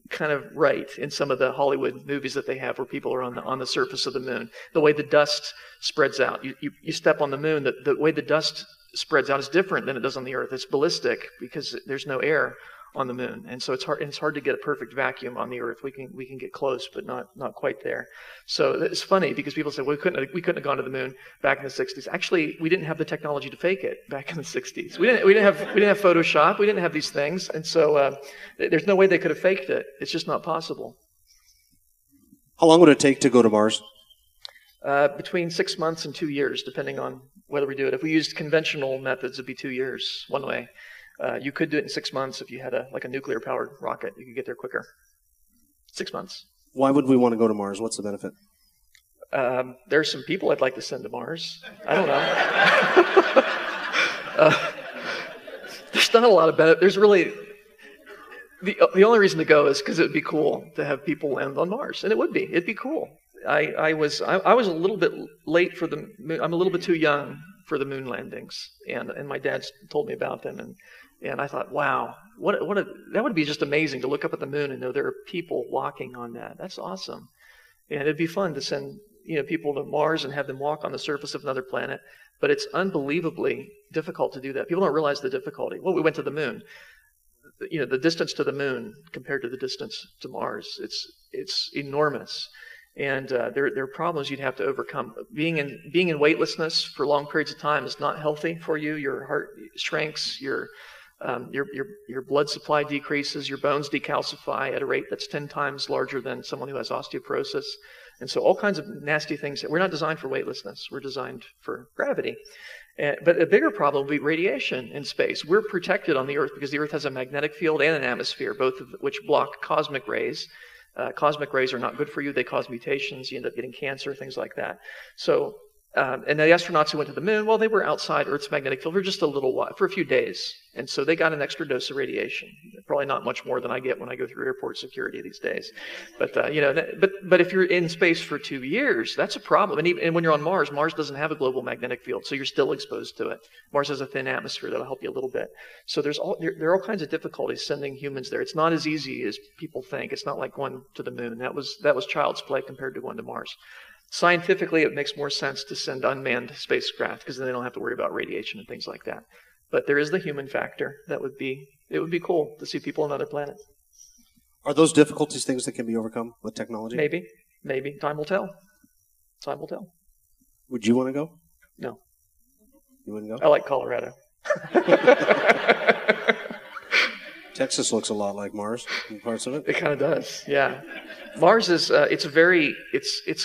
kind of right in some of the Hollywood movies that they have where people are on the surface of the moon. The way the dust spreads out. You step on the moon, the way the dust spreads out is different than it does on the earth. It's ballistic because there's no air on the moon, and so it's hard to get a perfect vacuum on the earth. We can get close, but not quite there. So it's funny because people say, well, we couldn't have gone to the moon back in the 60s. Actually, we didn't have the technology to fake it back in the 60s. We didn't have Photoshop. We didn't have these things, and so there's no way they could have faked it. It's just not possible. How long would it take to go to Mars? Between 6 months and 2 years, depending on whether we do it. If we used conventional methods, it'd be 2 years one way. You could do it in 6 months if you had a nuclear-powered rocket. You could get there quicker. 6 months. Why would we want to go to Mars? What's the benefit? There are some people I'd like to send to Mars. I don't know. There's not a lot of benefit. There's really... The only reason to go is because it would be cool to have people land on Mars. And it would be. It'd be cool. I was a little bit late for the moon. I'm a little bit too young for the moon landings, and my dad told me about them, and I thought, wow, that would be just amazing to look up at the moon and know there are people walking on that. That's awesome, and it'd be fun to send people to Mars and have them walk on the surface of another planet. But it's unbelievably difficult to do that. People don't realize the difficulty. Well, we went to the moon. The distance to the moon compared to the distance to Mars, it's enormous. And there are problems you'd have to overcome. Being in weightlessness for long periods of time is not healthy for you. Your heart shrinks. Your blood supply decreases. Your bones decalcify at a rate that's 10 times larger than someone who has osteoporosis. And so all kinds of nasty things. We're not designed for weightlessness. We're designed for gravity. But a bigger problem would be radiation in space. We're protected on the Earth because the Earth has a magnetic field and an atmosphere, both of which block cosmic rays. Cosmic rays are not good for you. They cause mutations. You end up getting cancer, things like that. So And the astronauts who went to the moon, well, they were outside Earth's magnetic field for just a little while, for a few days. And so they got an extra dose of radiation. Probably not much more than I get when I go through airport security these days. But, you know, but if you're in space for 2 years, that's a problem. And, when you're on Mars, Mars doesn't have a global magnetic field, so you're still exposed to it. Mars has a thin atmosphere that'll help you a little bit. So there are all kinds of difficulties sending humans there. It's not as easy as people think. It's not like going to the moon. That was child's play compared to going to Mars. Scientifically, it makes more sense to send unmanned spacecraft because then they don't have to worry about radiation and things like that. But there is the human factor. It would be cool to see people on other planets. Are those difficulties things that can be overcome with technology? Maybe. Time will tell. Time will tell. Would you want to go? No. You wouldn't go? I like Colorado. Texas looks a lot like Mars in parts of it. It kind of does, yeah. Mars is, it's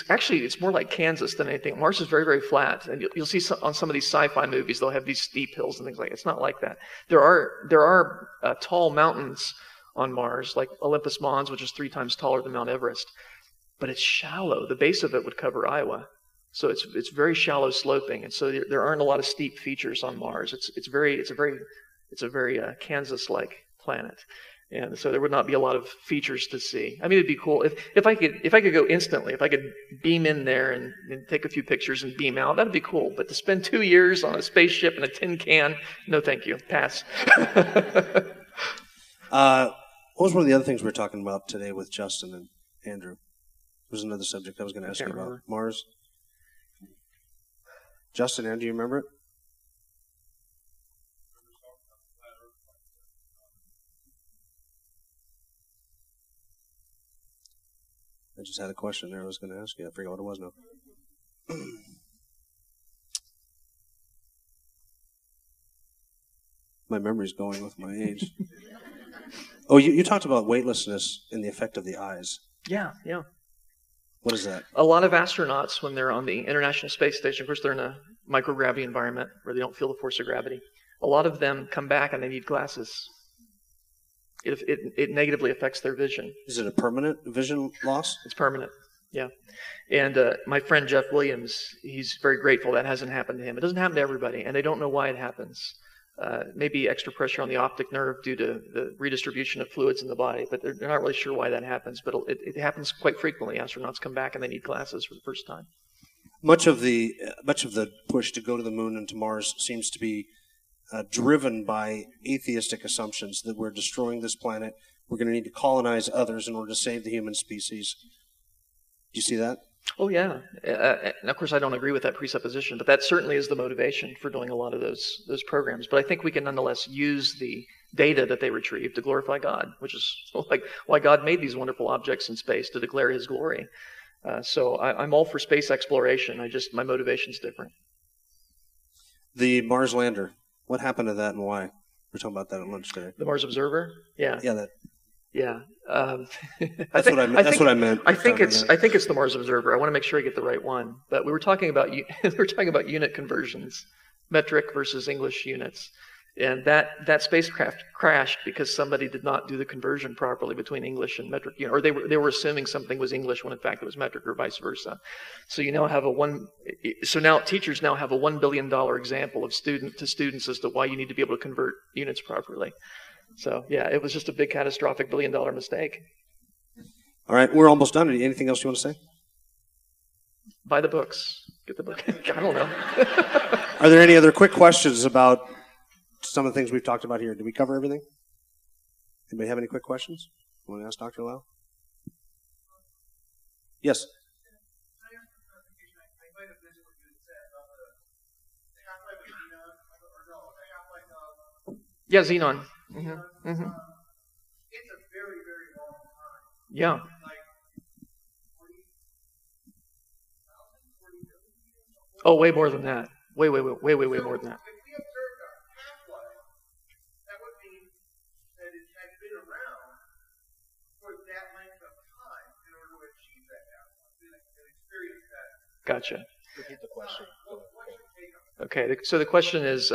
actually more like Kansas than anything. Mars is very, very flat. And you'll see on some of these sci-fi movies, they'll have these steep hills and things like that. It's not like that. There are tall mountains on Mars, like Olympus Mons, which is 3 times taller than Mount Everest. But it's shallow. The base of it would cover Iowa. So it's very shallow sloping. And so there aren't a lot of steep features on Mars. It's a very Kansas-like planet, and so there would not be a lot of features to see. I mean, it'd be cool if I could go instantly, if I could beam in there and take a few pictures and beam out. That'd be cool. But to spend 2 years on a spaceship in a tin can, no, thank you, pass. What was one of the other things we were talking about today with Justin and Andrew? It was another subject I was going to ask you about. Mars. Justin, Andrew, you remember it? I just had a question there I was going to ask you. I forget what it was now. My memory's going with my age. Oh, you talked about weightlessness and the effect of the eyes. Yeah. What is that? A lot of astronauts, when they're on the International Space Station, of course, they're in a microgravity environment where they don't feel the force of gravity. A lot of them come back and they need glasses. It negatively affects their vision. Is it a permanent vision loss? It's permanent, yeah. And my friend Jeff Williams, he's very grateful that hasn't happened to him. It doesn't happen to everybody, and they don't know why it happens. Maybe extra pressure on the optic nerve due to the redistribution of fluids in the body, but they're not really sure why that happens. But it happens quite frequently. Astronauts come back and they need glasses for the first time. Much of the push to go to the moon and to Mars seems to be driven by atheistic assumptions that we're destroying this planet, we're going to need to colonize others in order to save the human species. Do you see that? Oh, yeah. And of course, I don't agree with that presupposition, but that certainly is the motivation for doing a lot of those programs. But I think we can nonetheless use the data that they retrieve to glorify God, which is like why God made these wonderful objects in space, to declare his glory. So I'm all for space exploration. My motivation's different. The Mars lander. What happened to that and why? We're talking about that at lunch today. The Mars Observer? Yeah. Yeah, that. Yeah. That's what I meant. I think it's the Mars Observer. I want to make sure I get the right one. But we were talking about unit conversions, metric versus English units, and that spacecraft crashed because somebody did not do the conversion properly between English and metric unit, or they were assuming something was English when in fact it was metric, or vice versa. So you now have now teachers now have a $1 billion example of student to students as to why you need to be able to convert units properly. So yeah, it was just a big catastrophic $1 billion mistake. All right, we're almost done. Anything else you want to say? Buy the books. Get the book. I don't know. Are there any other quick questions about some of the things we've talked about here? Did we cover everything? Anybody have any quick questions? You want to ask Dr. Lyle? Yes. Yeah, xenon. Mm-hmm. Mm-hmm. It's a very, very long time. Yeah. Like 40 years? Oh, way more than that. Way more than that. Gotcha. Repeat the question. Okay, so the question is,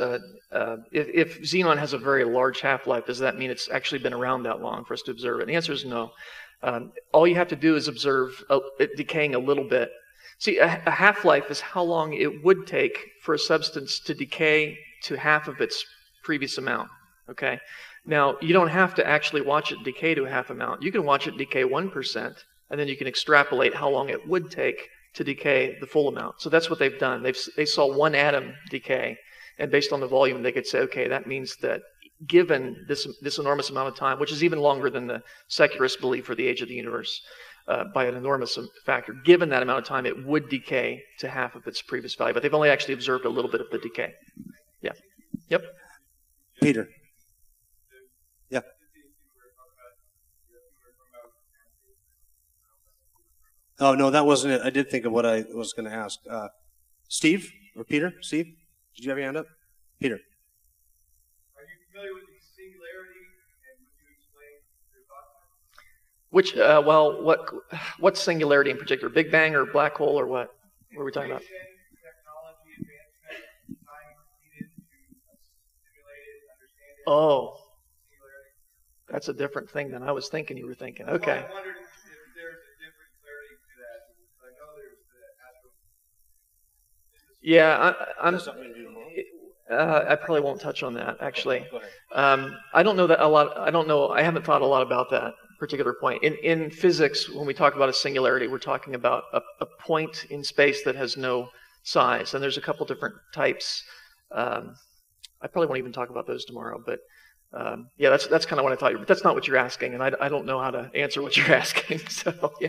if xenon has a very large half-life, does that mean it's actually been around that long for us to observe it? And the answer is no. All you have to do is observe it decaying a little bit. See, a half-life is how long it would take for a substance to decay to half of its previous amount, okay? Now, you don't have to actually watch it decay to a half amount. You can watch it decay 1%, and then you can extrapolate how long it would take to decay the full amount. So that's what they've done. They saw one atom decay, and based on the volume, they could say, okay, that means that given this enormous amount of time, which is even longer than the secularists believe for the age of the universe, by an enormous factor, given that amount of time, it would decay to half of its previous value. But they've only actually observed a little bit of the decay. Yeah. Yep. Peter. Yeah. Oh, no, that wasn't it. I did think of what I was going to ask. Steve or Peter? Steve, did you have your hand up? Peter. Are you familiar with the singularity and would you explain your thoughts? Which, well, what singularity in particular? Big Bang or black hole or what? What are we talking about? Technology, advancement, time needed to stimulate it, understand it. Oh. Singularity. That's a different thing than I was thinking you were thinking. Okay. Well, I wondered if there's a different clarity to that. I know there's the astro. Yeah, I probably won't touch on that, actually. I don't know that a lot. I haven't thought a lot about that particular point. In physics, when we talk about a singularity, we're talking about a point in space that has no size. And there's a couple different types. I probably won't even talk about those tomorrow. But yeah, that's kind of what I thought. But that's not what you're asking, and I don't know how to answer what you're asking. So yeah.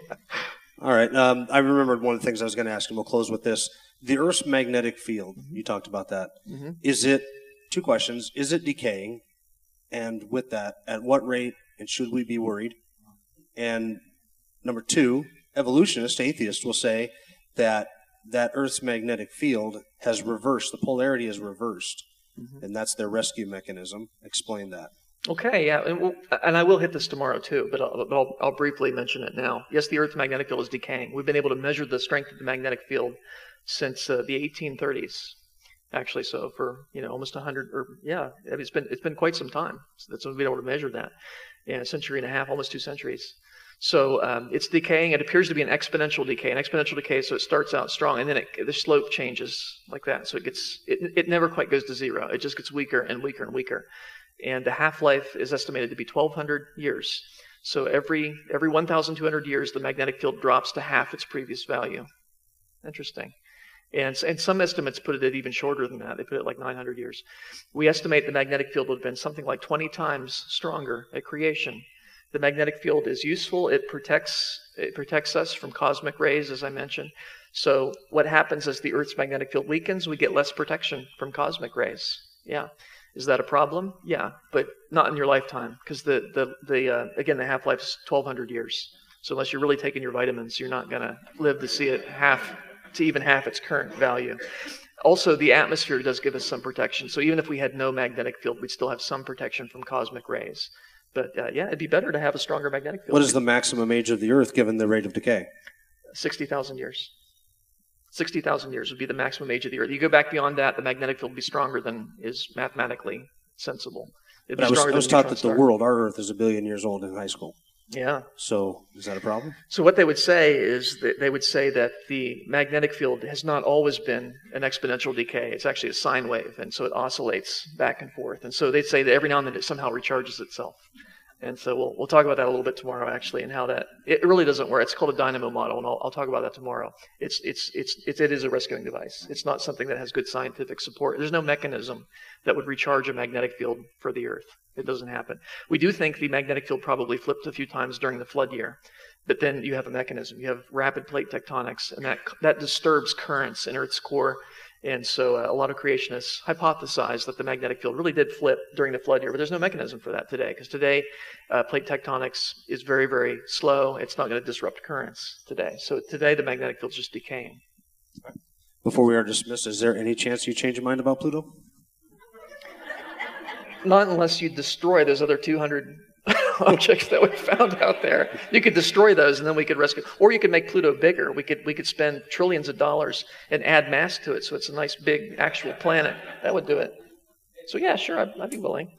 All right. I remembered one of the things I was going to ask, and we'll close with this. The Earth's magnetic field, you talked about that. Mm-hmm. Is it, two questions, is it decaying? And with that, at what rate, and should we be worried? And number two, evolutionists, atheists, will say that Earth's magnetic field has reversed, the polarity is reversed, mm-hmm. and that's their rescue mechanism. Explain that. Okay, yeah, and I will hit this tomorrow too, but I'll briefly mention it now. Yes, the Earth's magnetic field is decaying. We've been able to measure the strength of the magnetic field since the 1830s, actually. So for almost 100, or yeah, it's been quite some time. So that's when we've been able to measure that, a century and a half, almost 2 centuries. So it's decaying. It appears to be an exponential decay. So it starts out strong, and then the slope changes like that. So it never quite goes to zero. It just gets weaker and weaker and weaker. And the half-life is estimated to be 1,200 years. So every 1,200 years, the magnetic field drops to half its previous value. Interesting. And some estimates put it at even shorter than that. They put it like 900 years. We estimate the magnetic field would have been something like 20 times stronger at creation. The magnetic field is useful. It protects us from cosmic rays, as I mentioned. So what happens is the Earth's magnetic field weakens, we get less protection from cosmic rays. Yeah. Is that a problem? Yeah, but not in your lifetime, because again, the half-life is 1,200 years. So unless you're really taking your vitamins, you're not going to live to see it even half its current value. Also, the atmosphere does give us some protection. So even if we had no magnetic field, we'd still have some protection from cosmic rays. But yeah, it'd be better to have a stronger magnetic field. What is the maximum age of the Earth given the rate of decay? 60,000 years. 60,000 years would be the maximum age of the Earth. You go back beyond that, the magnetic field would be stronger than is mathematically sensible. But I was taught that the world, our Earth, is a billion years old in high school. Yeah. So is that a problem? So what they would say is that the magnetic field has not always been an exponential decay. It's actually a sine wave, and so it oscillates back and forth. And so they'd say that every now and then it somehow recharges itself. And so we'll talk about that a little bit tomorrow, actually, and how it really doesn't work. It's called a dynamo model, and I'll talk about that tomorrow. It is a rescuing device. It's not something that has good scientific support. There's no mechanism that would recharge a magnetic field for the Earth. It doesn't happen. We do think the magnetic field probably flipped a few times during the flood year, but then you have a mechanism. You have rapid plate tectonics, and that disturbs currents in Earth's core. And so a lot of creationists hypothesize that the magnetic field really did flip during the flood year, but there's no mechanism for that today, because today plate tectonics is very, very slow. It's not going to disrupt currents today. So today the magnetic field's just decaying. Before we are dismissed, is there any chance you change your mind about Pluto? Not unless you destroy those other 200 objects that we found out there. You could destroy those, and then we could rescue. Or you could make Pluto bigger. We could spend trillions of dollars and add mass to it, so it's a nice big actual planet. That would do it. So yeah, sure, I'd be willing.